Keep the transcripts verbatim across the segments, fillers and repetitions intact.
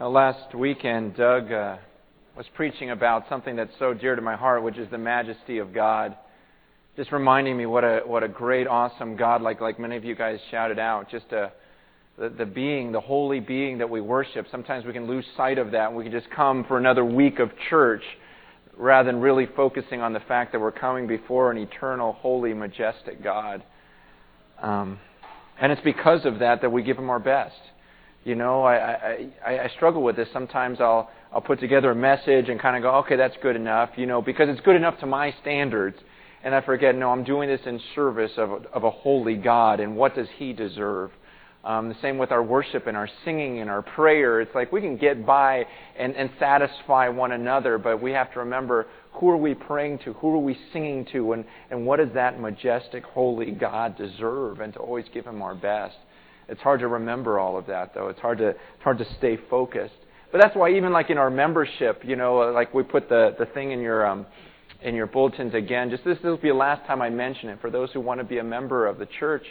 Now, last weekend, Doug uh, was preaching about something that's so dear to my heart, which is the majesty of God. Just reminding me what a what a great, awesome God, like like many of you guys shouted out. Just a, the, the being, the holy being that we worship. Sometimes we can lose sight of that, and we can just come for another week of church rather than really focusing on the fact that we're coming before an eternal, holy, majestic God. Um, and it's because of that that we give Him our best. You know, I, I I struggle with this. Sometimes I'll I'll put together a message and kind of go, okay, that's good enough, you know, because it's good enough to my standards. And I forget, no, I'm doing this in service of a, of a holy God, and what does He deserve? Um, the same with our worship and our singing and our prayer. It's like we can get by and, and satisfy one another, but we have to remember, who are we praying to? Who are we singing to? And, and what does that majestic, holy God deserve? And to always give Him our best. It's hard to remember all of that, though. It's hard to it's hard to stay focused. But that's why, even like in our membership, you know, like we put the, the thing in your um, in your bulletins again. Just this this will be the last time I mention it. For those who want to be a member of the church,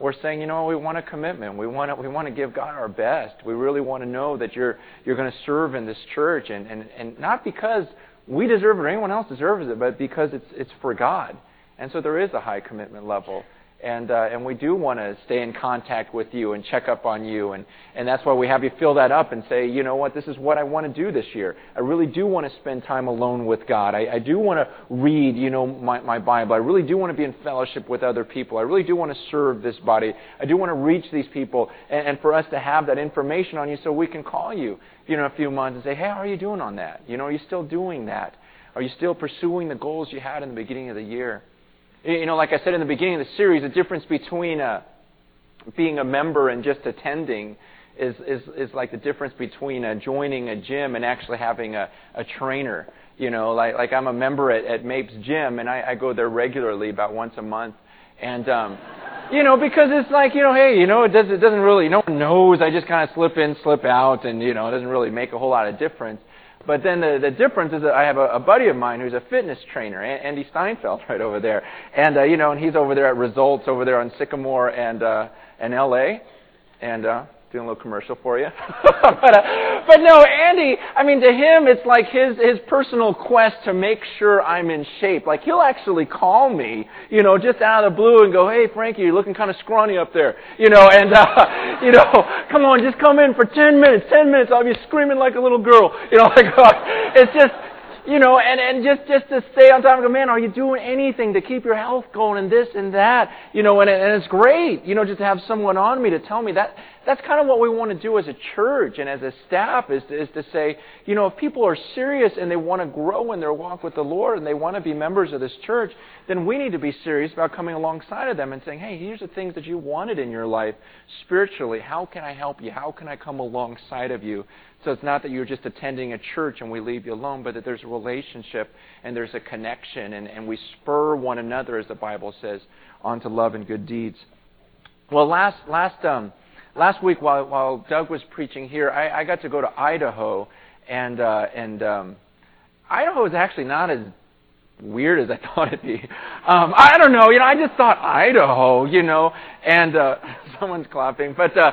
we're saying, you know, we want a commitment. We want to we want to give God our best. We really want to know that you're you're going to serve in this church, and and, and not because we deserve it or anyone else deserves it, but because it's it's for God. And so there is a high commitment level. And uh, and we do want to stay in contact with you and check up on you. And, and that's why we have you fill that up and say, you know what, this is what I want to do this year. I really do want to spend time alone with God. I, I do want to read, you know, my, my Bible. I really do want to be in fellowship with other people. I really do want to serve this body. I do want to reach these people. And, and for us to have that information on you so we can call you, you know, in a few months and say, hey, how are you doing on that? You know, are you still doing that? Are you still pursuing the goals you had in the beginning of the year? You know, like I said in the beginning of the series, the difference between uh, being a member and just attending is, is, is like the difference between uh, joining a gym and actually having a, a trainer. You know, like like I'm a member at, at Mapes Gym, and I, I go there regularly, about once a month. And, um, you know, because it's like, you know, hey, you know, it, does, it doesn't really, no one knows. I just kind of slip in, slip out, and, you know, it doesn't really make a whole lot of difference. But then the, the difference is that I have a, a buddy of mine who's a fitness trainer, Andy Steinfeld, right over there, and uh, you know, and he's over there at Results, over there on Sycamore and uh, and L A, and uh, doing a little commercial for you. but, uh, but no, Andy, I mean, to him, it's like his his personal quest to make sure I'm in shape. Like he'll actually call me, you know, just out of the blue and go, "Hey, Frankie, you're looking kind of scrawny up there," you know, and uh, you know, come on, just come in for ten minutes. Ten minutes, I'll be screaming like a little girl, you know. Like uh, it's just, you know, and and just just to stay on top of, man, are you doing anything to keep your health going and this and that, you know? And and it's great, you know, just to have someone on me to tell me that. That's kind of what we want to do as a church and as a staff, is to, is to say, you know, if people are serious and they want to grow in their walk with the Lord and they want to be members of this church, then we need to be serious about coming alongside of them and saying, hey, here's the things that you wanted in your life spiritually. How can I help you? How can I come alongside of you? So it's not that you're just attending a church and we leave you alone, but that there's a relationship and there's a connection, and, and we spur one another, as the Bible says, onto love and good deeds. Well, last last um. Last week, while while Doug was preaching here, I, I got to go to Idaho, and uh, and um, Idaho is actually not as weird as I thought it'd be. Um, I don't know, you know, I just thought Idaho, you know, and uh, someone's clapping, but uh,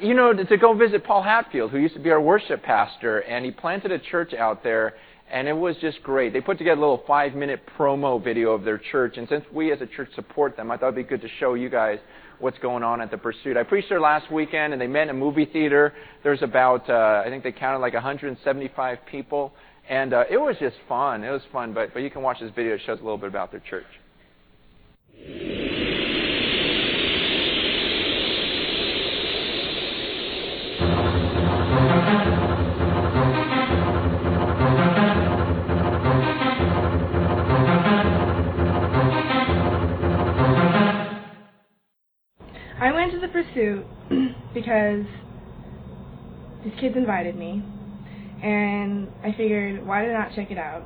you know, to, to go visit Paul Hatfield, who used to be our worship pastor, and he planted a church out there. And it was just great. They put together a little five-minute promo video of their church. And since we as a church support them, I thought it would be good to show you guys what's going on at The Pursuit. I preached there last weekend, and they met in a movie theater. There's about, uh, I think they counted like one hundred seventy-five people. And uh, it was just fun. It was fun. But, but you can watch this video. It shows a little bit about their church. I went to The Pursuit because these kids invited me, and I figured, why did I not check it out?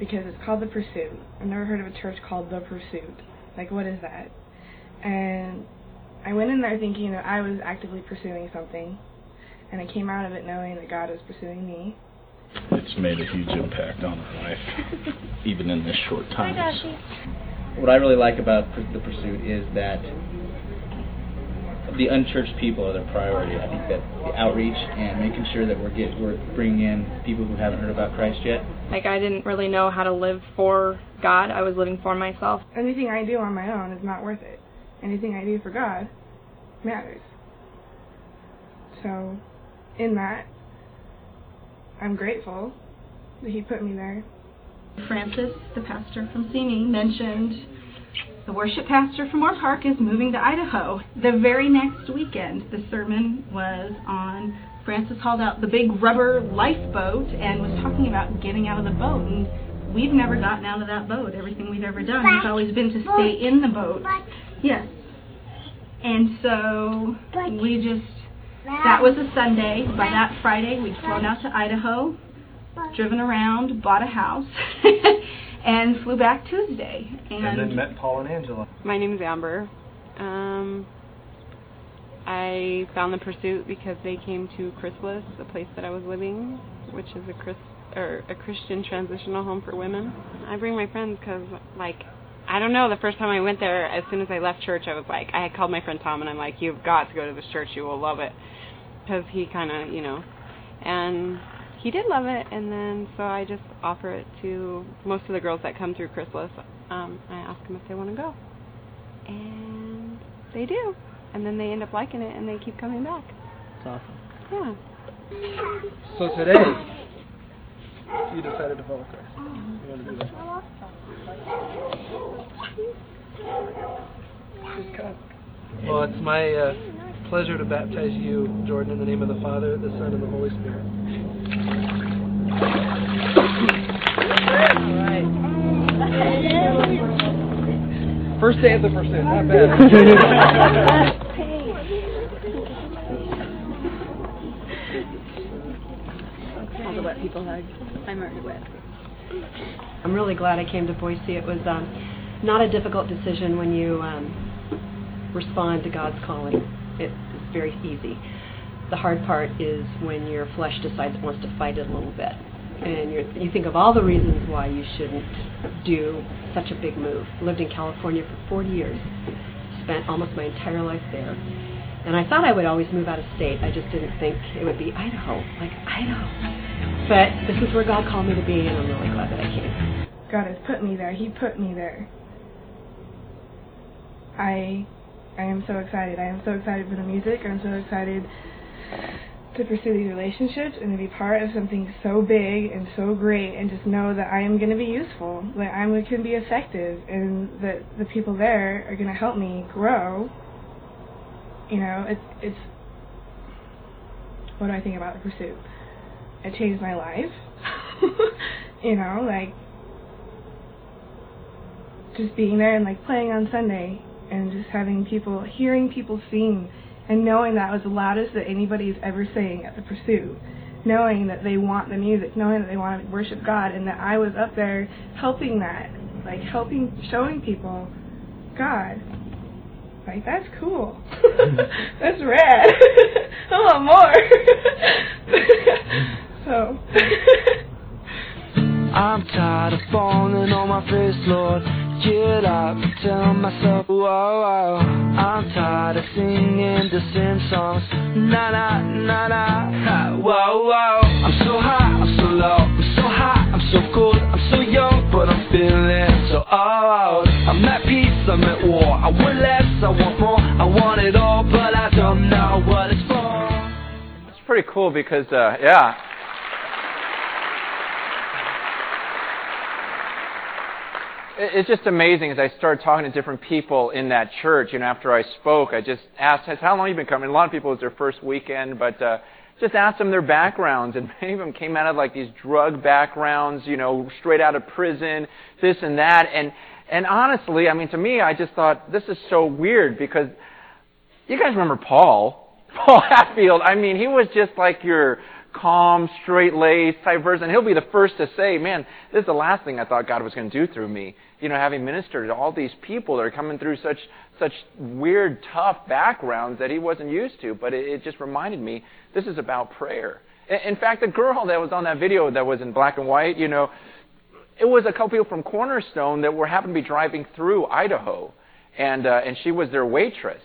Because it's called The Pursuit. I've never heard of a church called The Pursuit. Like, what is that? And I went in there thinking that I was actively pursuing something, and I came out of it knowing that God was pursuing me. It's made a huge impact on my life, even in this short time. Hi, Dashie. What I really like about The Pursuit is that the unchurched people are the priority. I think that the outreach and making sure that we're get, we're bringing in people who haven't heard about Christ yet. Like, I didn't really know how to live for God. I was living for myself. Anything I do on my own is not worth it. Anything I do for God matters. So, in that, I'm grateful that he put me there. Francis, the pastor from Simi, mentioned the worship pastor from Moore Park is moving to Idaho. The very next weekend, the sermon was on, Francis hauled out the big rubber lifeboat and was talking about getting out of the boat. And we've never gotten out of that boat. Everything we've ever done has always been to stay in the boat. Yes. And so we just, that was a Sunday. By that Friday, we'd flown out to Idaho, driven around, bought a house, and flew back Tuesday. And, and then met Paul and Angela. My name is Amber. Um, I found The Pursuit because they came to Chrysalis, the place that I was living, which is a Chris, or a Christian transitional home for women. I bring my friends because, like, I don't know, the first time I went there, as soon as I left church, I was like, I had called my friend Tom, and I'm like, you've got to go to this church, you will love it. Because he kind of, you know, and he did love it, and then so I just offer it to most of the girls that come through Chrysalis. Um, I ask them if they want to go, and they do, and then they end up liking it, and they keep coming back. That's awesome. Yeah. So today, you decided to follow Christ. You want to do that? Well, it's my uh, pleasure to baptize you, Jordan, in the name of the Father, the Son, and the Holy Spirit. First day of The Pursuit, not bad. All the wet people hug. I'm already wet. I'm really glad I came to Boise. It was um, not a difficult decision when you um, respond to God's calling. It, it's very easy. The hard part is when your flesh decides it wants to fight it a little bit. And you're, you think of all the reasons why you shouldn't do such a big move. Lived in California for forty years. Spent almost my entire life there. And I thought I would always move out of state. I just didn't think it would be Idaho. Like, Idaho. But this is where God called me to be, and I'm really glad that I came. God has put me there. He put me there. I, I am so excited. I am so excited for the music. I'm so excited to pursue these relationships and to be part of something so big and so great, and just know that I am going to be useful, that I can be effective, and that the people there are going to help me grow. You know, it's, it's what do I think about The Pursuit? It changed my life. You know, like, just being there and, like, playing on Sunday and just having people, hearing people sing, and knowing that was the loudest that anybody is ever saying at The Pursuit, knowing that they want the music, knowing that they want to worship God, and that I was up there helping that, like helping, showing people God. Like, that's cool. That's rad. I want more. So. I'm tired of falling on my face, Lord. Get up and tell myself, whoa, whoa. I'm tired of singing the same songs. Na na na na, whoa, whoa. I'm so high, I'm so low, I'm so hot, I'm so cold, I'm so young, but I'm feeling so old. I'm at peace, I'm at war. I want less, I want more, I want it all, but I don't know what it's for. It's pretty cool because, uh, yeah. It's just amazing as I started talking to different people in that church, and after I spoke, I just asked, how long have you been coming? A lot of people, it was their first weekend, but uh, just asked them their backgrounds, and many of them came out of like these drug backgrounds, you know, straight out of prison, this and that, and and honestly, I mean, to me, I just thought, this is so weird, because you guys remember Paul, Paul Hatfield, I mean, he was just like your calm, straight-laced type person, and he'll be the first to say, man, this is the last thing I thought God was going to do through me. You know, having ministered to all these people that are coming through such such weird, tough backgrounds that he wasn't used to, but it, it just reminded me, this is about prayer. In, in fact, the girl that was on that video that was in black and white, you know, it was a couple people from Cornerstone that were happened to be driving through Idaho, and uh, and she was their waitress.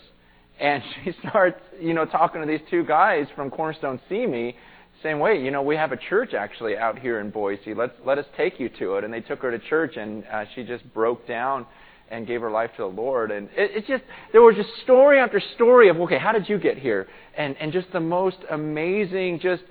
And she starts, you know, talking to these two guys from Cornerstone, Simi, saying, wait, you know, we have a church actually out here in Boise. Let's, let us take you to it. And they took her to church, and uh, she just broke down and gave her life to the Lord. And it, it just, there was just story after story of, okay, how did you get here? And, and just the most amazing, just,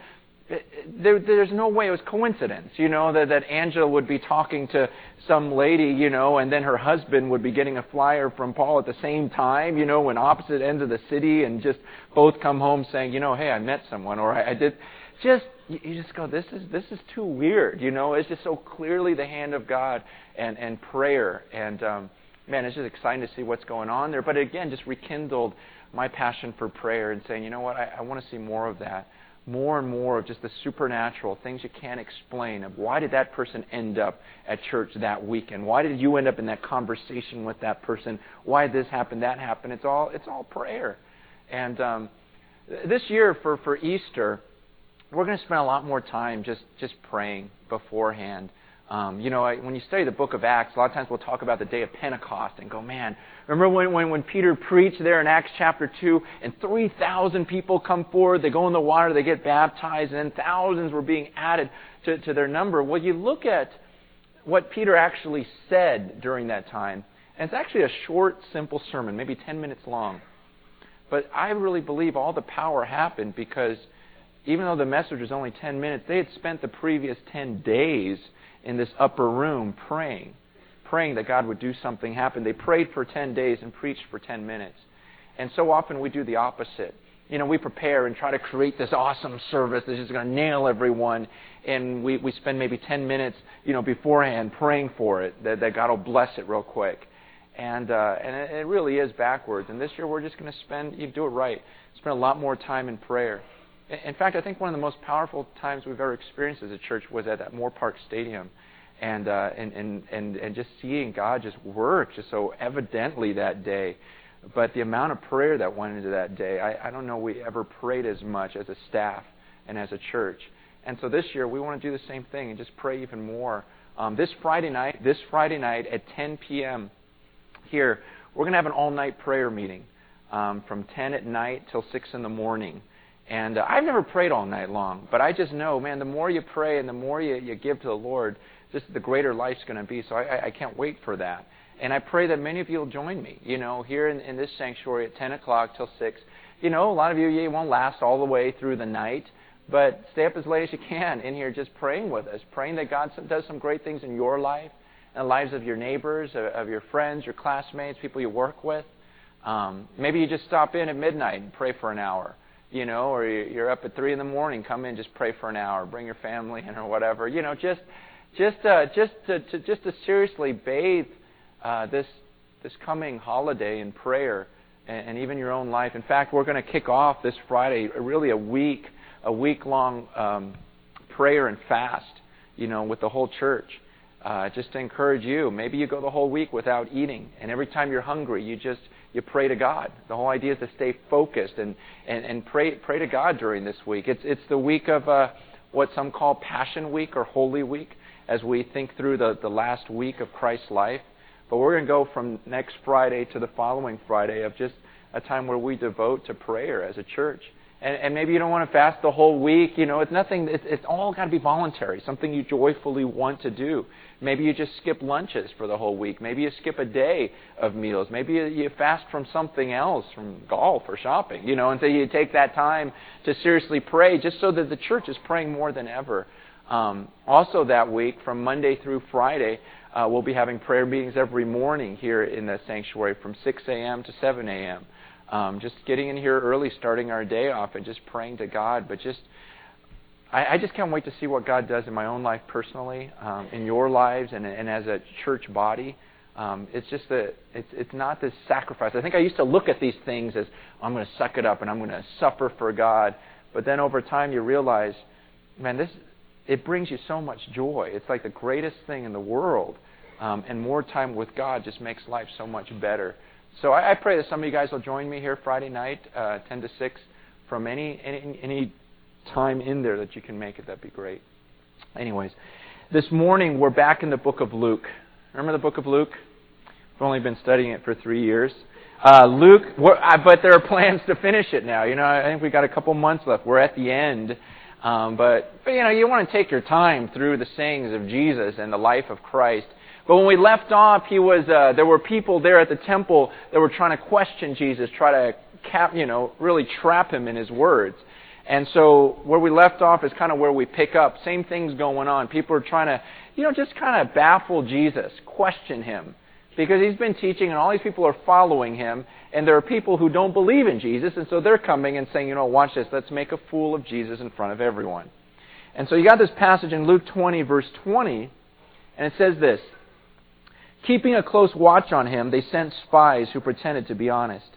There, there's no way it was coincidence, you know, that, that Angela would be talking to some lady, you know, and then her husband would be getting a flyer from Paul at the same time, you know, in opposite ends of the city, and just both come home saying, you know, hey, I met someone, or I, I did. Just, you just go, this is this is too weird, you know. It's just so clearly the hand of God and, and prayer. And, um, man, it's just exciting to see what's going on there. But again, just rekindled my passion for prayer and saying, you know what, I, I want to see more of that. More and more of just the supernatural, things you can't explain, of why did that person end up at church that weekend? Why did you end up in that conversation with that person? Why did this happen, that happened? It's all it's all prayer. And um, this year for, for Easter, we're going to spend a lot more time just, just praying beforehand. Um, you know, I, when you study the book of Acts, a lot of times we'll talk about the day of Pentecost and go, man, remember when, when, when Peter preached there in Acts chapter two and three thousand people come forward, they go in the water, they get baptized, and then thousands were being added to, to their number. Well, you look at what Peter actually said during that time, and it's actually a short, simple sermon, maybe ten minutes long. But I really believe all the power happened because even though the message was only ten minutes, they had spent the previous ten days in this upper room praying, praying that God would do something happen. They prayed for ten days and preached for ten minutes. And so often we do the opposite. You know, we prepare and try to create this awesome service that's just going to nail everyone, and we, we spend maybe ten minutes, you know, beforehand praying for it, that, that God will bless it real quick. And uh, and it, it really is backwards. And this year we're just going to spend, you do it right, spend a lot more time in prayer. In fact, I think one of the most powerful times we've ever experienced as a church was at that Moore Park Stadium, and uh, and, and, and and just seeing God just work just so evidently that day. But the amount of prayer that went into that day, I, I don't know we ever prayed as much as a staff and as a church. And so this year, we want to do the same thing and just pray even more. Um, this Friday night, this Friday night at ten p.m. here, we're going to have an all-night prayer meeting um, from ten at night till six in the morning. And uh, I've never prayed all night long, but I just know, man, the more you pray and the more you, you give to the Lord, just the greater life's going to be. So I, I can't wait for that. And I pray that many of you will join me, you know, here in, in this sanctuary at ten o'clock till six. You know, a lot of you, you won't last all the way through the night, but stay up as late as you can in here just praying with us, praying that God does some great things in your life and the lives of your neighbors, of, of your friends, your classmates, people you work with. Um, maybe you just stop in at midnight and pray for an hour. You know, or you're up at three in the morning, come in, just pray for an hour, bring your family in or whatever. You know, just just, uh, just, to, to, just to seriously bathe uh, this this coming holiday in prayer and, and even your own life. In fact, we're going to kick off this Friday really a week, a week-long um, prayer and fast, you know, with the whole church. Uh, just to encourage you, maybe you go the whole week without eating, and every time you're hungry, you just you pray to God. The whole idea is to stay focused and, and, and pray pray to God during this week. It's it's the week of uh, what some call Passion Week or Holy Week, as we think through the, the last week of Christ's life. But we're going to go from next Friday to the following Friday of just a time where we devote to prayer as a church. And, and maybe you don't want to fast the whole week. You know, it's nothing. It's, it's all got to be voluntary, something you joyfully want to do. Maybe you just skip lunches for the whole week. Maybe you skip a day of meals. Maybe you, you fast from something else, from golf or shopping, you know, and so you take that time to seriously pray just so that the church is praying more than ever. Um, also that week, from Monday through Friday, uh, we'll be having prayer meetings every morning here in the sanctuary from six a.m. to seven a.m., Um, just getting in here early, starting our day off, and just praying to God. But just, I, I just can't wait to see what God does in my own life personally, um, in your lives, and, and as a church body. Um, it's just a, it's it's not this sacrifice. I think I used to look at these things as I'm going to suck it up and I'm going to suffer for God. But then over time you realize, man, this it brings you so much joy. It's like the greatest thing in the world, um, and more time with God just makes life so much better. So I, I pray that some of you guys will join me here Friday night, uh, ten to six, from any, any any time in there that you can make it. That'd be great. Anyways, this morning we're back in the book of Luke. Remember the book of Luke? We've only been studying it for three years. Uh, Luke, but there are plans to finish it now. You know, I think we got a couple months left. We're at the end. Um, but, but, you know, you want to take your time through the sayings of Jesus and the life of Christ. But when we left off, he was uh, there were people there at the temple that were trying to question Jesus, try to, cap, you know, really trap him in his words. And so where we left off is kind of where we pick up. Same things going on. People are trying to, you know, just kind of baffle Jesus, question him. Because he's been teaching and all these people are following him, and there are people who don't believe in Jesus, and so they're coming and saying, you know, watch this, let's make a fool of Jesus in front of everyone. And so you got this passage in Luke twenty, verse twenty, and it says this, keeping a close watch on him, they sent spies who pretended to be honest.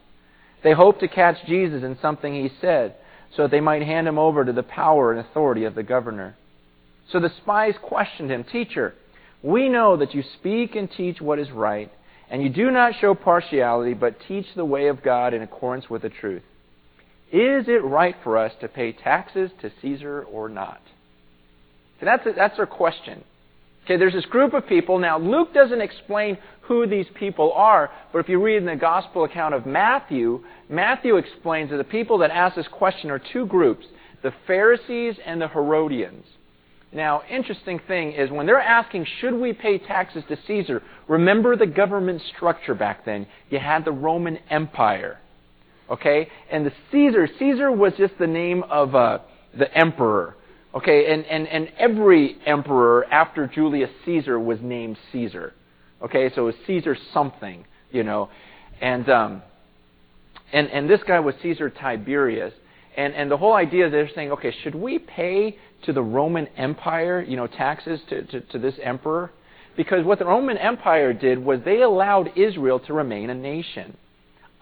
They hoped to catch Jesus in something he said, so that they might hand him over to the power and authority of the governor. So the spies questioned him, Teacher, we know that you speak and teach what is right, and you do not show partiality, but teach the way of God in accordance with the truth. Is it right for us to pay taxes to Caesar or not? So that's, that's their question. Okay, there's this group of people. Now, Luke doesn't explain who these people are, but if you read in the Gospel account of Matthew, Matthew explains that the people that ask this question are two groups, the Pharisees and the Herodians. Now, interesting thing is when they're asking, should we pay taxes to Caesar, remember the government structure back then. You had the Roman Empire, okay? And the Caesar, Caesar was just the name of uh, the emperor, okay? And, and, and every emperor after Julius Caesar was named Caesar, okay? So it was Caesar something, you know? And, um, and, and this guy was Caesar Tiberius. And, and the whole idea is they're saying, okay, should we pay to the Roman Empire, you know, taxes to, to, to this emperor? Because what the Roman Empire did was they allowed Israel to remain a nation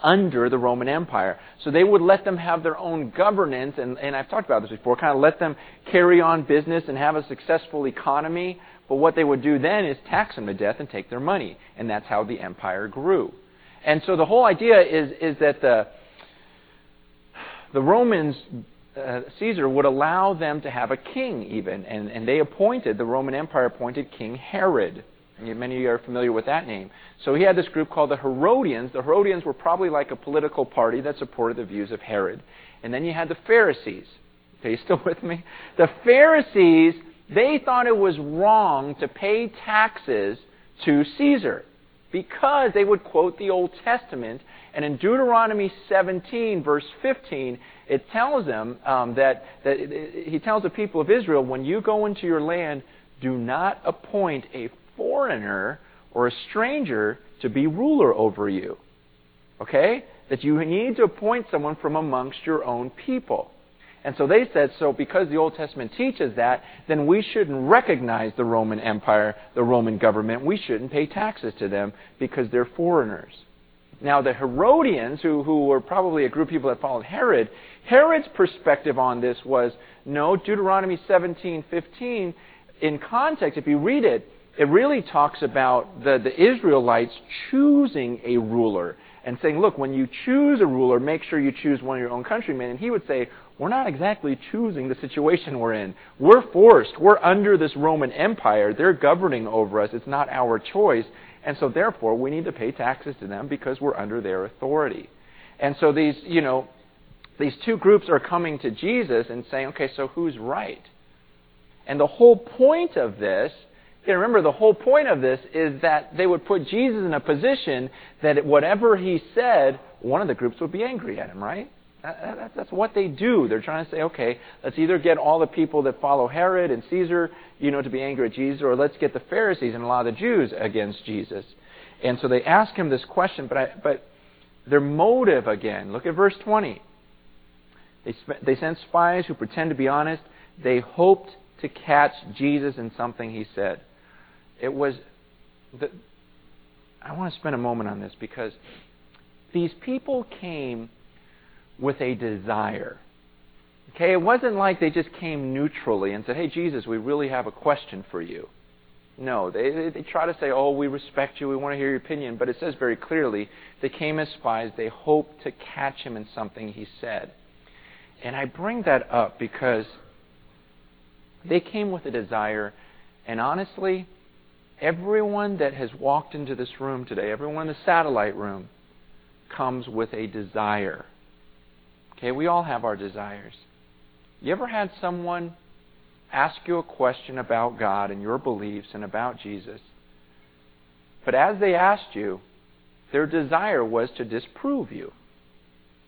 under the Roman Empire. So they would let them have their own governance, and, and I've talked about this before, kind of let them carry on business and have a successful economy. But what they would do then is tax them to death and take their money. And that's how the empire grew. And so the whole idea is, is that the The Romans, uh, Caesar, would allow them to have a king even, and, and they appointed, the Roman Empire appointed King Herod. And many of you are familiar with that name. So he had this group called the Herodians. The Herodians were probably like a political party that supported the views of Herod. And then you had the Pharisees. Are you still with me? The Pharisees, they thought it was wrong to pay taxes to Caesar because they would quote the Old Testament. And in Deuteronomy seventeen, verse fifteen, it tells them um, that, that it, it, he tells the people of Israel, when you go into your land, do not appoint a foreigner or a stranger to be ruler over you. Okay? That you need to appoint someone from amongst your own people. And so they said, so because the Old Testament teaches that, then we shouldn't recognize the Roman Empire, the Roman government. We shouldn't pay taxes to them because they're foreigners. Now, the Herodians, who, who were probably a group of people that followed Herod, Herod's perspective on this was, no, Deuteronomy seventeen fifteen, in context, if you read it, it really talks about the, the Israelites choosing a ruler and saying, look, when you choose a ruler, make sure you choose one of your own countrymen. And he would say, we're not exactly choosing the situation we're in. We're forced. We're under this Roman Empire. They're governing over us. It's not our choice. And so, therefore, we need to pay taxes to them because we're under their authority. And so these, you know, these two groups are coming to Jesus and saying, okay, so who's right? And the whole point of this, you remember the whole point of this is that they would put Jesus in a position that whatever he said, one of the groups would be angry at him, right? That's what they do. They're trying to say, okay, let's either get all the people that follow Herod and Caesar, you know, to be angry at Jesus, or let's get the Pharisees and a lot of the Jews against Jesus. And so they ask him this question, but I, but their motive again, look at verse twenty. They, they sent spies who pretend to be honest. They hoped to catch Jesus in something he said. It was, the, I want to spend a moment on this because these people came with a desire. Okay, it wasn't like they just came neutrally and said, hey, Jesus, we really have a question for you. No, they, they, they try to say, oh, we respect you, we want to hear your opinion, but it says very clearly, they came as spies, they hoped to catch him in something he said. And I bring that up because they came with a desire, and honestly, everyone that has walked into this room today, everyone in the satellite room, comes with a desire. Okay, we all have our desires. You ever had someone ask you a question about God and your beliefs and about Jesus, but as they asked you, their desire was to disprove you?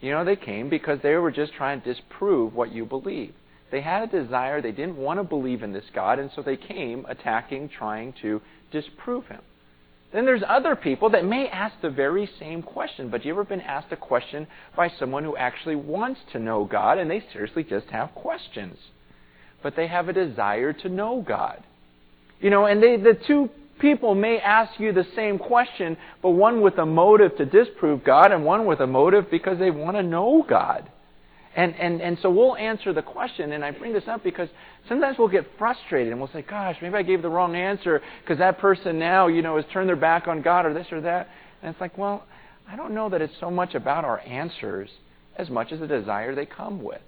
You know, they came because they were just trying to disprove what you believe. They had a desire. They didn't want to believe in this God, and so they came attacking, trying to disprove him. Then there's other people that may ask the very same question, but you ever been asked a question by someone who actually wants to know God, and they seriously just have questions, but they have a desire to know God. You know, and they, the two people may ask you the same question, but one with a motive to disprove God and one with a motive because they want to know God. And, and and so we'll answer the question, and I bring this up because sometimes we'll get frustrated and we'll say, gosh, maybe I gave the wrong answer because that person now, you know, has turned their back on God or this or that. And it's like, well, I don't know that it's so much about our answers as much as the desire they come with.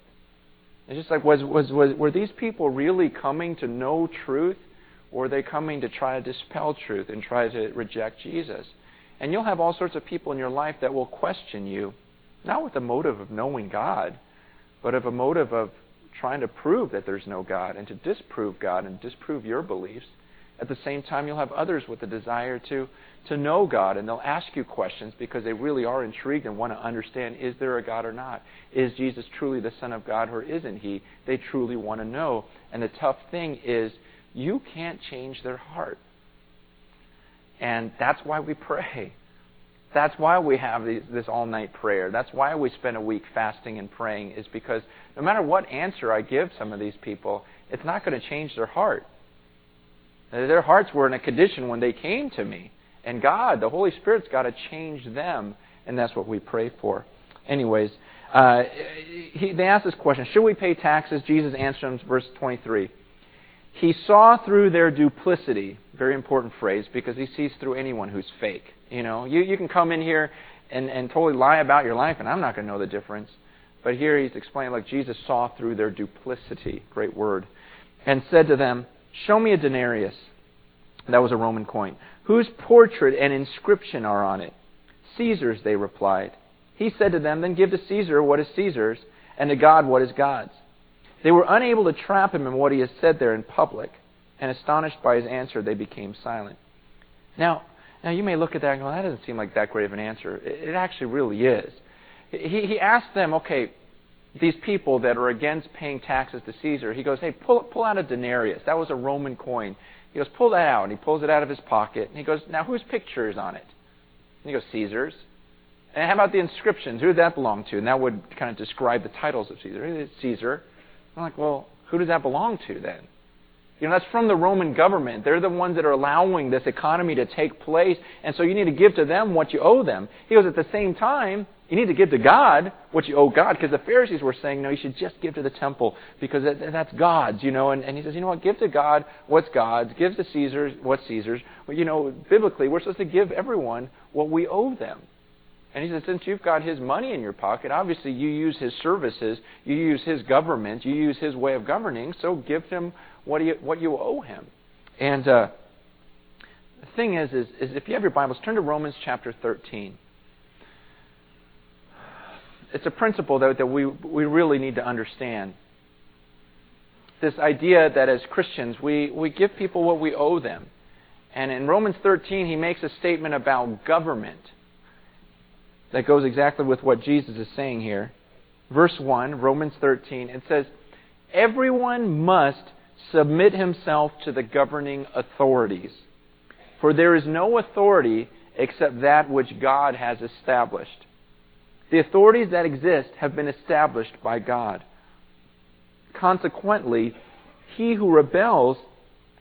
It's just like, was was, was were these people really coming to know truth, or are they coming to try to dispel truth and try to reject Jesus? And you'll have all sorts of people in your life that will question you, not with the motive of knowing God, but of a motive of trying to prove that there's no God and to disprove God and disprove your beliefs. At the same time, you'll have others with a desire to, to know God, and they'll ask you questions because they really are intrigued and want to understand, is there a God or not? Is Jesus truly the Son of God or isn't he? They truly want to know. And the tough thing is you can't change their heart. And that's why we pray. That's why we have these, this all-night prayer. That's why we spend a week fasting and praying, is because no matter what answer I give some of these people, it's not going to change their heart. Their hearts were in a condition when they came to me. And God, the Holy Spirit's got to change them, and that's what we pray for. Anyways, uh, he, they asked this question, should we pay taxes? Jesus answered them, verse twenty-three. He saw through their duplicity. Very important phrase, because he sees through anyone who's fake. You know, you, you can come in here and, and totally lie about your life, and I'm not going to know the difference. But here he's explaining, like, Jesus saw through their duplicity, great word, and said to them, show me a denarius. That was a Roman coin. Whose portrait and inscription are on it? Caesar's, they replied. He said to them, then give to Caesar what is Caesar's, and to God what is God's. They were unable to trap him in what he had said there in public, and astonished by his answer, they became silent. Now, now you may look at that and go, that doesn't seem like that great of an answer. It actually really is. He, he asked them, okay, these people that are against paying taxes to Caesar, he goes, hey, pull, pull out a denarius. That was a Roman coin. He goes, pull that out. And he pulls it out of his pocket. And he goes, now whose picture is on it? And he goes, Caesar's. And how about the inscriptions? Who did that belong to? And that would kind of describe the titles of Caesar. It's Caesar. I'm like, well, who does that belong to then? You know, that's from the Roman government. They're the ones that are allowing this economy to take place, and so you need to give to them what you owe them. He goes, at the same time, you need to give to God what you owe God, because the Pharisees were saying, no, you should just give to the temple, because that's God's, you know. And, and he says, you know what, give to God what's God's, give to Caesar what's Caesar's. But, you know, biblically, we're supposed to give everyone what we owe them. And he says, since you've got his money in your pocket, obviously you use his services, you use his government, you use his way of governing, so give him what you, what you owe him. And uh, the thing is, is, is if you have your Bibles, turn to Romans chapter thirteen. It's a principle that, that we, we really need to understand. This idea that as Christians, we, we give people what we owe them. And in Romans thirteen, he makes a statement about government that goes exactly with what Jesus is saying here. Verse one, Romans thirteen, it says, everyone must submit himself to the governing authorities, for there is no authority except that which God has established. The authorities that exist have been established by God. Consequently, he who rebels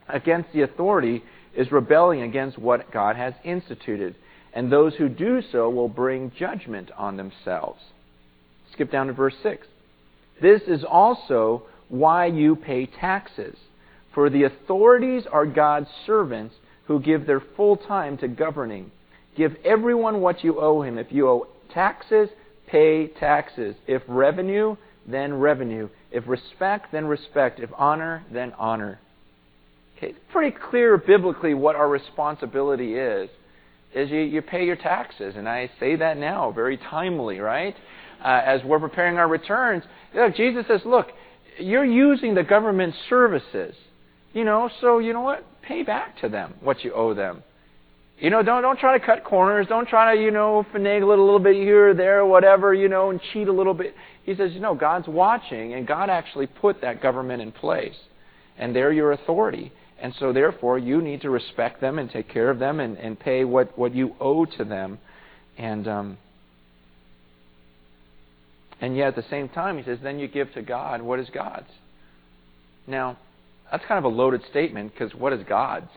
against the authority is rebelling against what God has instituted, and those who do so will bring judgment on themselves. Skip down to verse six. This is also why you pay taxes, for the authorities are God's servants who give their full time to governing. Give everyone what you owe him. If you owe taxes, pay taxes. If revenue, then revenue. If respect, then respect. If honor, then honor. Okay, it's pretty clear biblically what our responsibility is. is you, you pay your taxes. And I say that now, very timely, right? Uh, as we're preparing our returns, look, Jesus says, look, you're using the government services, you know, so you know what? Pay back to them what you owe them. You know, don't don't try to cut corners. Don't try to, you know, finagle it a little bit here or there or whatever, you know, and cheat a little bit. He says, you know, God's watching, and God actually put that government in place. And they're your authority. And so, therefore, you need to respect them and take care of them and, and pay what, what you owe to them. And um, and yet, at the same time, he says, then you give to God what is God's. Now, that's kind of a loaded statement, because what is God's?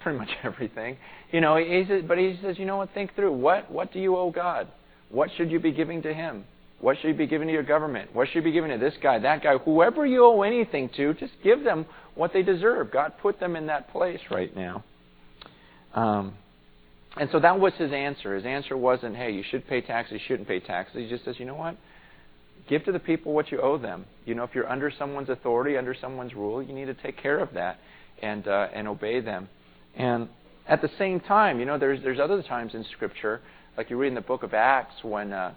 Pretty much everything, you know. He says, but he says, you know what? Think through what what do you owe God? What should you be giving to Him? What should you be giving to your government? What should you be giving to this guy, that guy, whoever you owe anything to? Just give them what they deserve. God put them in that place right now. Um, and so that was his answer. His answer wasn't, "Hey, you should pay taxes. You shouldn't pay taxes." He just says, "You know what? Give to the people what you owe them. You know, if you're under someone's authority, under someone's rule, you need to take care of that and uh, and obey them." And at the same time, you know, there's there's other times in Scripture, like you read in the book of Acts, when uh,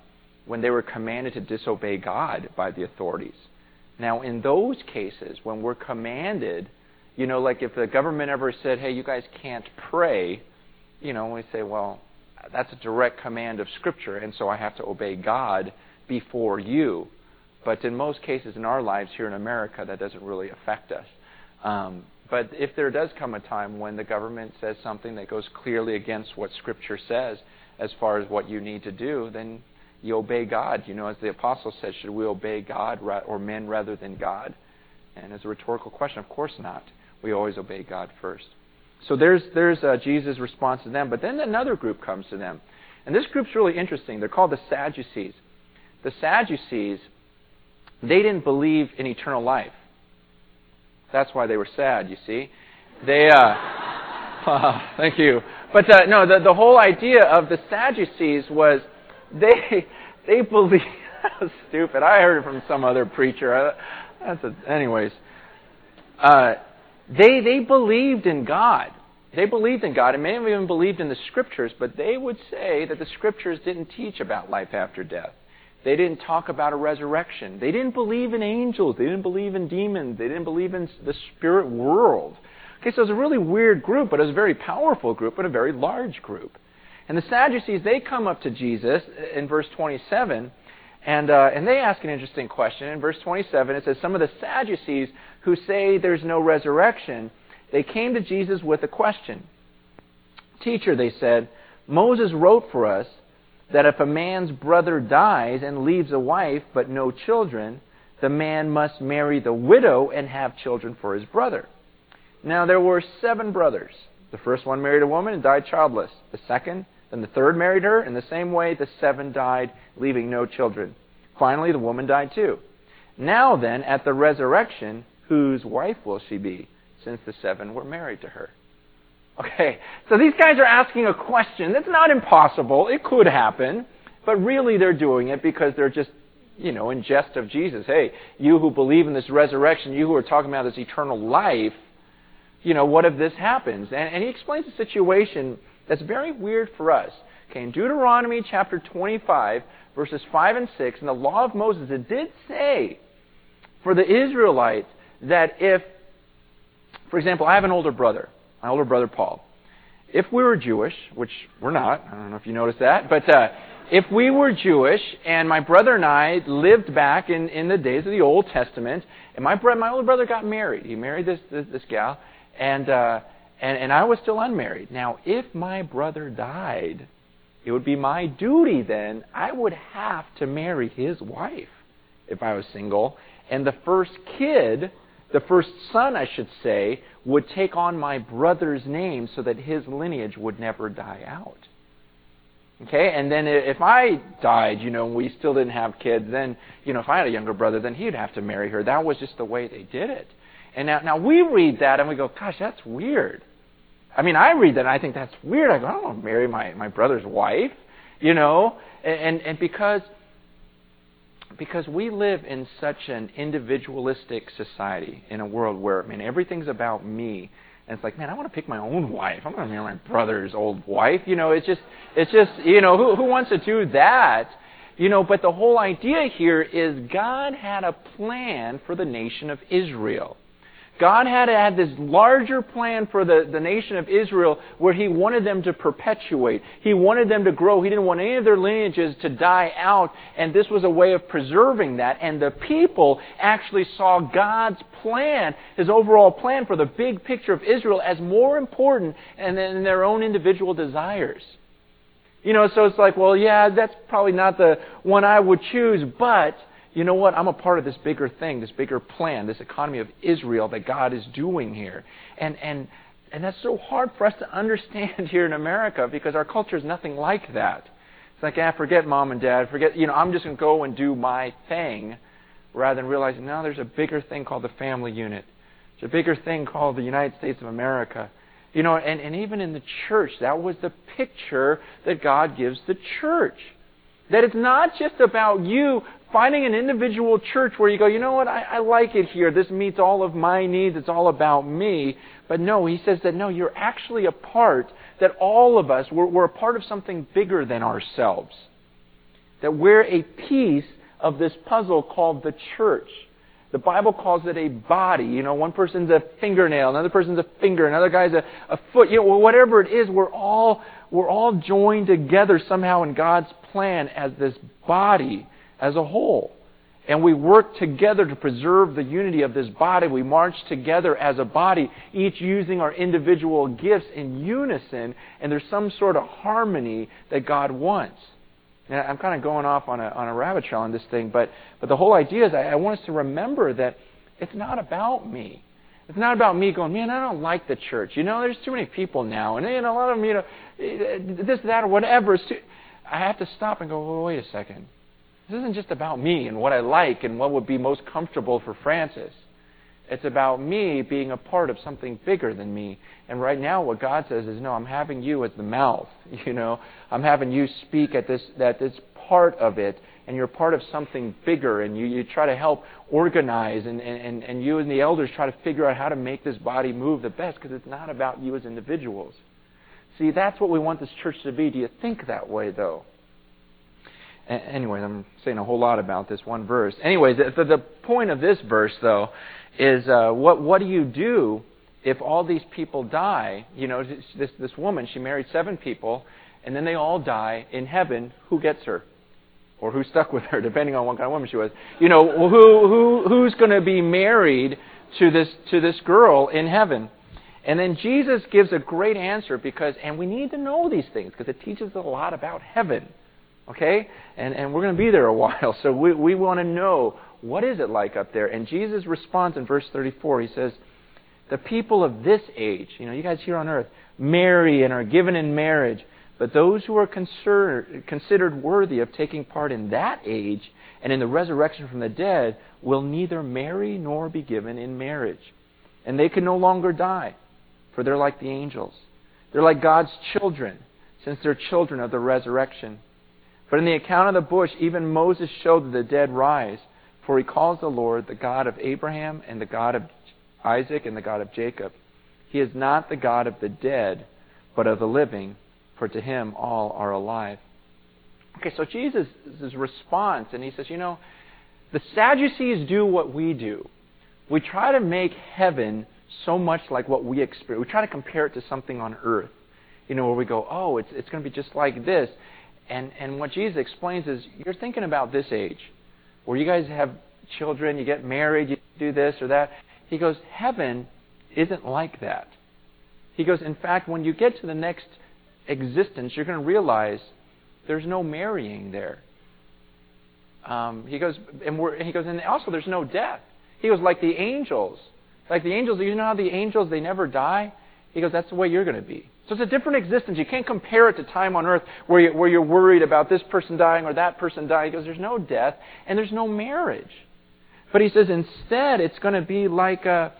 when they were commanded to disobey God by the authorities. Now, in those cases, when we're commanded, you know, like if the government ever said, "Hey, you guys can't pray," you know, we say, "Well, that's a direct command of Scripture, and so I have to obey God before you." But in most cases in our lives here in America, that doesn't really affect us. Um, But if there does come a time when the government says something that goes clearly against what Scripture says as far as what you need to do, then you obey God. You know, as the apostle said, should we obey God or men rather than God? And it's a rhetorical question. Of course not. We always obey God first. So there's there's uh, Jesus' response to them. But then another group comes to them. And this group's really interesting. They're called the Sadducees. The Sadducees, they didn't believe in eternal life. That's why they were sad, you see. They, uh, uh thank you. But uh, no, the, the whole idea of the Sadducees was they they believed. That was stupid. I heard it from some other preacher. Uh, that's a, anyways. Uh, they they believed in God. They believed in God, and many of them even believed in the Scriptures. But they would say that the Scriptures didn't teach about life after death. They didn't talk about a resurrection. They didn't believe in angels. They didn't believe in demons. They didn't believe in the spirit world. Okay, so it was a really weird group, but it was a very powerful group, but a very large group. And the Sadducees, they come up to Jesus in verse twenty-seven, and uh, and they ask an interesting question. In verse twenty-seven, it says, "Some of the Sadducees who say there's no resurrection, they came to Jesus with a question. 'Teacher,' they said, 'Moses wrote for us that if a man's brother dies and leaves a wife but no children, the man must marry the widow and have children for his brother. Now there were seven brothers. The first one married a woman and died childless. The second, then the third married her. In the same way, the seven died, leaving no children. Finally, the woman died too. Now then, at the resurrection, whose wife will she be, since the seven were married to her?'" Okay, so these guys are asking a question that's not impossible. It could happen. But really they're doing it because they're just, you know, in jest of Jesus. Hey, you who believe in this resurrection, you who are talking about this eternal life, you know, what if this happens? And, and he explains a situation that's very weird for us. Okay, in Deuteronomy chapter twenty-five, verses five and six, in the law of Moses, it did say for the Israelites that if, for example, I have an older brother, my older brother Paul. If we were Jewish, which we're not, I don't know if you noticed that, but uh, if we were Jewish and my brother and I lived back in, in the days of the Old Testament, and my bro- my older brother got married. He married this this, this gal, and, uh, and and I was still unmarried. Now, if my brother died, it would be my duty then, I would have to marry his wife if I was single, and the first kid... the first son, I should say, would take on my brother's name so that his lineage would never die out. Okay, and then if I died, you know, and we still didn't have kids, then, you know, if I had a younger brother, then he'd have to marry her. That was just the way they did it. And now, now we read that and we go, gosh, that's weird. I mean, I read that and I think that's weird. I go, I don't want to marry my, my brother's wife, you know, and, and, and because... Because we live in such an individualistic society, in a world where, I mean, everything's about me. And it's like, man, I want to pick my own wife. I'm going to marry my brother's old wife. You know, it's just, it's just, you know, who, who wants to do that? You know, but the whole idea here is God had a plan for the nation of Israel. God had had this larger plan for the, the nation of Israel where he wanted them to perpetuate. He wanted them to grow. He didn't want any of their lineages to die out, and this was a way of preserving that. And the people actually saw God's plan, his overall plan for the big picture of Israel, as more important than their own individual desires. You know, so it's like, well, yeah, that's probably not the one I would choose, but you know what? I'm a part of this bigger thing, this bigger plan, this economy of Israel that God is doing here. And and and that's so hard for us to understand here in America because our culture is nothing like that. It's like, ah, forget mom and dad, forget, you know, I'm just going to go and do my thing rather than realizing, no, there's a bigger thing called the family unit. There's a bigger thing called the United States of America. You know, and, and even in the church, that was the picture that God gives the church. That it's not just about you finding an individual church where you go, you know what, I, I like it here. This meets all of my needs. It's all about me. But no, he says that no, you're actually a part, that all of us, we're, we're a part of something bigger than ourselves. That we're a piece of this puzzle called the church. The Bible calls it a body. You know, one person's a fingernail, another person's a finger, another guy's a, a foot. You know, whatever it is, we're all we're all joined together somehow in God's plan as this body as a whole. And we work together to preserve the unity of this body. We march together as a body, each using our individual gifts in unison, and there's some sort of harmony that God wants. Now, I'm kind of going off on a on a rabbit trail on this thing, but, but the whole idea is I, I want us to remember that it's not about me. It's not about me going, man, I don't like the church. You know, there's too many people now, and, and a lot of them, you know, this, that, or whatever. It's too... I have to stop and go, well, wait a second. This isn't just about me and what I like and what would be most comfortable for Francis. It's about me being a part of something bigger than me. And right now what God says is, no, I'm having you as the mouth. You know, I'm having you speak at this at this part of it, and you're part of something bigger, and you, you try to help organize, and, and, and you and the elders try to figure out how to make this body move the best, because it's not about you as individuals. See, that's what we want this church to be. Do you think that way, though? Anyway, I'm saying a whole lot about this one verse. Anyway, the, the, the point of this verse, though, is uh, what what do you do if all these people die? You know, this this woman, she married seven people, and then they all die in heaven. Who gets her? Or who stuck with her, depending on what kind of woman she was. You know, who who who's going to be married to this to this girl in heaven? And then Jesus gives a great answer because, and we need to know these things because it teaches a lot about heaven. Okay? And and we're going to be there a while, so we, we want to know what is it like up there. And Jesus responds in verse thirty-four. He says, the people of this age, you know, you guys here on earth, marry and are given in marriage, but those who are consider, considered worthy of taking part in that age and in the resurrection from the dead will neither marry nor be given in marriage. And they can no longer die, for they're like the angels. They're like God's children, since they're children of the resurrection. But in the account of the bush, even Moses showed that the dead rise, for he calls the Lord the God of Abraham and the God of Isaac and the God of Jacob. He is not the God of the dead, but of the living, for to him all are alive. Okay, so Jesus' response, and he says, you know, the Sadducees do what we do. We try to make heaven so much like what we experience. We try to compare it to something on earth, you know, where we go, oh, it's it's going to be just like this. And and what Jesus explains is, you're thinking about this age, where you guys have children, you get married, you do this or that. He goes, heaven isn't like that. He goes, in fact, when you get to the next existence, you're going to realize there's no marrying there. Um, he goes, and we're, he goes, and also there's no death. He goes, like the angels, like the angels. You know how the angels, they never die. He goes, that's the way you're going to be. So it's a different existence. You can't compare it to time on earth where, you, where you're worried about this person dying or that person dying. He goes, there's no death and there's no marriage. But he says, instead, it's going to be like a,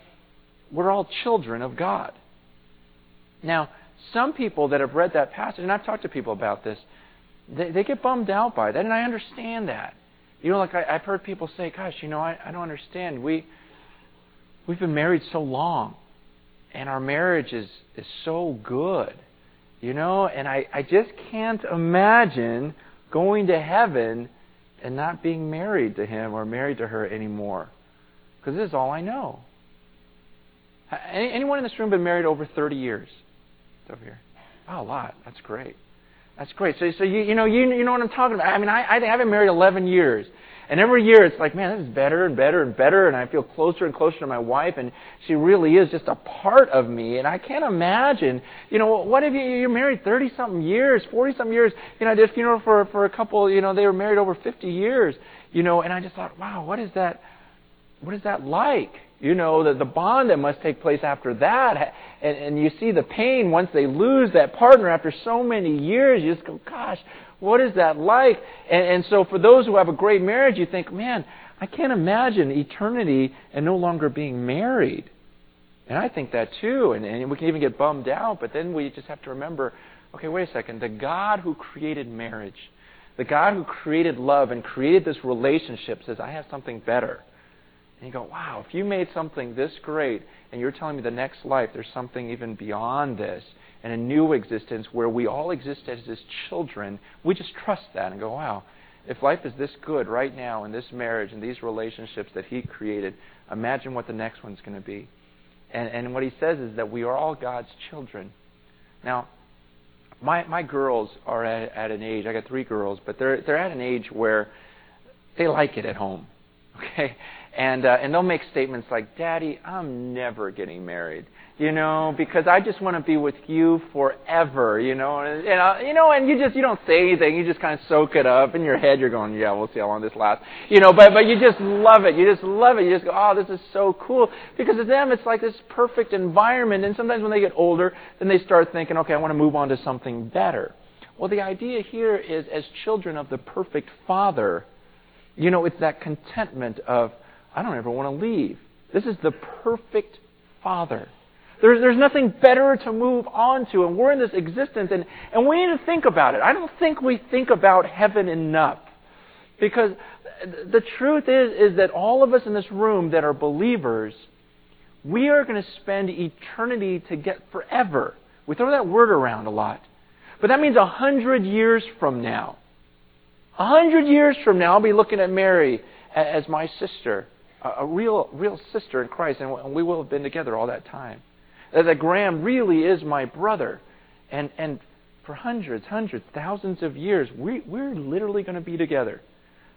we're all children of God. Now, some people that have read that passage, and I've talked to people about this, they, they get bummed out by that, and I understand that. You know, like I, I've heard people say, gosh, you know, I, I don't understand. We, we've been married so long. and our marriage is, is so good. You know, and I, I just can't imagine going to heaven and not being married to him or married to her anymore. Because this is all I know. Any, anyone in this room been married over thirty years? It's over here. Oh, a lot. That's great. That's great. So, so you, you know, you, you know what I'm talking about. I mean, I, I haven't married eleven years. And every year it's like, man, this is better and better and better. And I feel closer and closer to my wife. And she really is just a part of me. And I can't imagine, you know, what if you, you're married thirty-something years, forty-something years. You know, I did a funeral for, for a couple, you know, they were married over fifty years. You know, and I just thought, wow, what is that? What is that like? You know, the, the bond that must take place after that. And, and you see the pain once they lose that partner after so many years. You just go, gosh, what is that like? And, and so for those who have a great marriage, you think, man, I can't imagine eternity and no longer being married. And I think that too. And, and we can even get bummed out. But then we just have to remember, okay, wait a second. The God who created marriage, the God who created love and created this relationship says, I have something better. And you go, wow, if you made something this great and you're telling me the next life there's something even beyond this and a new existence where we all exist as his children, we just trust that and go, wow, if life is this good right now in this marriage and these relationships that he created, imagine what the next one's going to be. And and what he says is that we are all God's children. Now, my my girls are at, at an age, I got three girls, but they're they're at an age where they like it at home. Okay, and uh, and they'll make statements like, Daddy, I'm never getting married, you know, because I just want to be with you forever, you know, and, and uh, you know, and you just, you don't say anything, you just kind of soak it up in your head, you're going, yeah, we'll see how long this lasts, you know, but, but you just love it, you just love it, you just go, oh, this is so cool, because to them it's like this perfect environment, and sometimes when they get older, then they start thinking, okay, I want to move on to something better. Well, the idea here is as children of the perfect Father, you know, it's that contentment of, I don't ever want to leave. This is the perfect Father. There's, there's nothing better to move on to, and we're in this existence, and, and we need to think about it. I don't think we think about heaven enough, because the truth is, is that all of us in this room that are believers, we are going to spend eternity to get forever. We throw that word around a lot, but that means a hundred years from now. A hundred years from now, I'll be looking at Mary as my sister, a real real sister in Christ, and we will have been together all that time. That Graham really is my brother. And and for hundreds, hundreds, thousands of years, we, we're literally going to be together.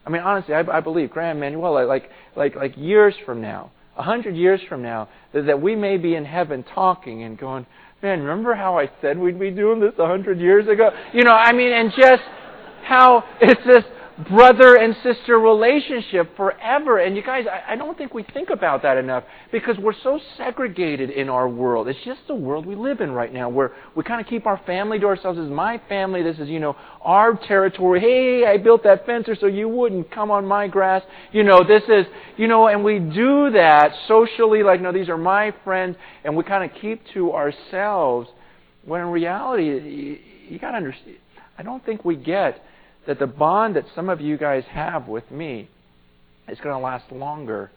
I mean, honestly, I, I believe, Graham, Manuela, like, like, like years from now, a hundred years from now, that, that we may be in heaven talking and going, man, remember how I said we'd be doing this a hundred years ago? You know, I mean, and just... how it's this brother and sister relationship forever. And you guys, I, I don't think we think about that enough because we're so segregated in our world. It's just the world we live in right now where we kind of keep our family to ourselves. This is my family. This is, you know, our territory. Hey, I built that fencer so you wouldn't come on my grass. You know, this is, you know, and we do that socially like, no, these are my friends. And we kind of keep to ourselves when in reality, you, you got to understand. I don't think we get that the bond that some of you guys have with me is going to last longer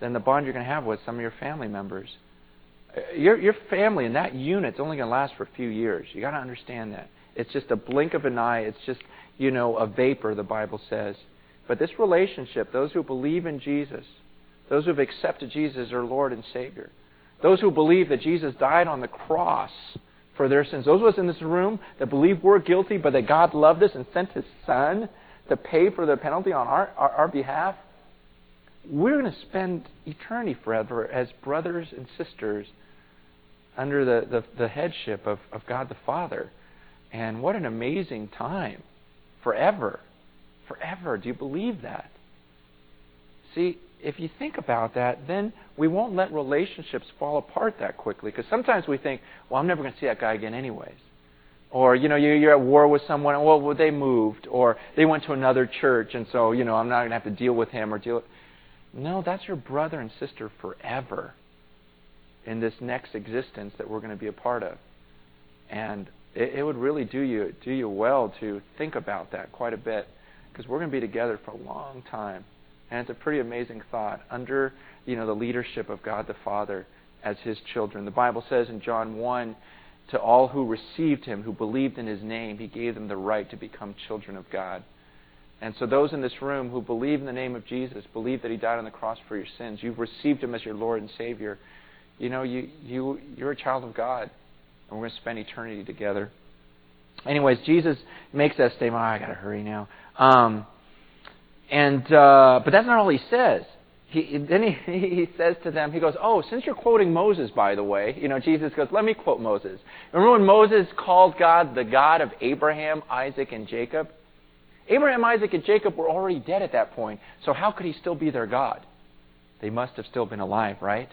than the bond you're going to have with some of your family members. Your your family and that unit's only going to last for a few years. You got to understand that. It's just a blink of an eye. It's just, you know, a vapor, the Bible says. But this relationship, those who believe in Jesus, those who have accepted Jesus as their Lord and Savior, those who believe that Jesus died on the cross for their sins. Those of us in this room that believe we're guilty, but that God loved us and sent His Son to pay for the penalty on our, our, our behalf, we're going to spend eternity forever as brothers and sisters under the, the, the headship of, of God the Father. And what an amazing time. Forever. Forever. Do you believe that? See, if you think about that, then we won't let relationships fall apart that quickly. Because sometimes we think, well, I'm never going to see that guy again anyways. Or, you know, you're at war with someone, and, well, they moved, or they went to another church, and so, you know, I'm not going to have to deal with him or deal with... No, that's your brother and sister forever in this next existence that we're going to be a part of. And it, it would really do you, do you well to think about that quite a bit, because we're going to be together for a long time. And it's a pretty amazing thought under, you know, the leadership of God the Father as his children. The Bible says in John one, to all who received him, who believed in his name, he gave them the right to become children of God. And so those in this room who believe in the name of Jesus, believe that he died on the cross for your sins, you've received him as your Lord and Savior, you know, you, you, you're a child of God. And we're going to spend eternity together. Anyways, Jesus makes that statement, oh, I got to hurry now. Um, and uh, But that's not all he says. He, then he, he says to them, he goes, oh, since you're quoting Moses, by the way, you know, Jesus goes, let me quote Moses. Remember when Moses called God the God of Abraham, Isaac, and Jacob? Abraham, Isaac, and Jacob were already dead at that point, so how could he still be their God? They must have still been alive, right?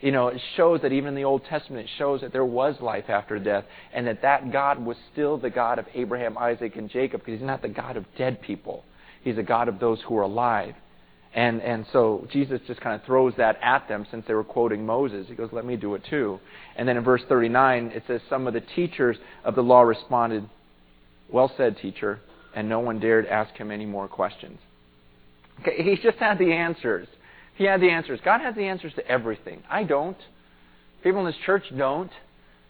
You know, it shows that even in the Old Testament, it shows that there was life after death, and that that God was still the God of Abraham, Isaac, and Jacob, because he's not the God of dead people. He's the God of those who are alive. And and so Jesus just kind of throws that at them since they were quoting Moses. He goes, let me do it too. And then in verse thirty-nine, it says, some of the teachers of the law responded, well said, teacher, and no one dared ask him any more questions. Okay, he just had the answers. He had the answers. God has the answers to everything. I don't. People in this church don't.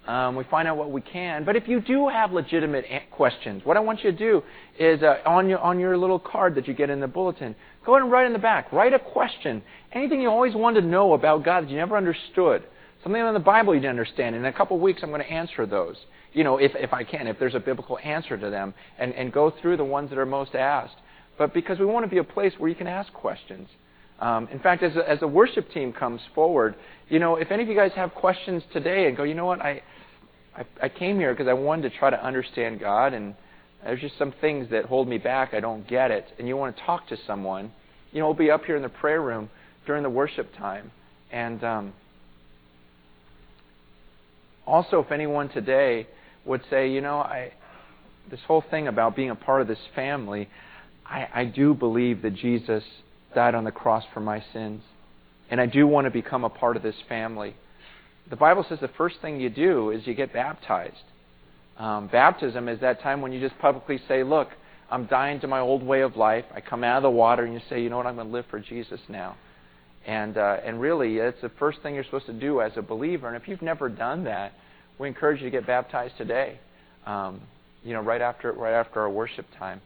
Um, we find out what we can. But if you do have legitimate questions, what I want you to do is uh, on your on your little card that you get in the bulletin, go ahead and write in the back. Write a question. Anything you always wanted to know about God that you never understood. Something in the Bible you didn't understand. In a couple of weeks, I'm going to answer those. You know, if if I can, if there's a biblical answer to them, and, and go through the ones that are most asked. But because we want to be a place where you can ask questions. Um, in fact, as a, as a worship team comes forward, you know, if any of you guys have questions today and go, you know what, I I, I came here because I wanted to try to understand God, and there's just some things that hold me back, I don't get it, and you want to talk to someone, you know, we'll be up here in the prayer room during the worship time. And um, also, if anyone today would say, you know, I this whole thing about being a part of this family, I, I do believe that Jesus died on the cross for my sins, and I do want to become a part of this family. The Bible says the first thing you do is you get baptized. Um, baptism is that time when you just publicly say, look, I'm dying to my old way of life. I come out of the water, and you say, you know what, I'm going to live for Jesus now. And uh, and really, it's the first thing you're supposed to do as a believer. And if you've never done that, we encourage you to get baptized today, um, you know, right after right after our worship time.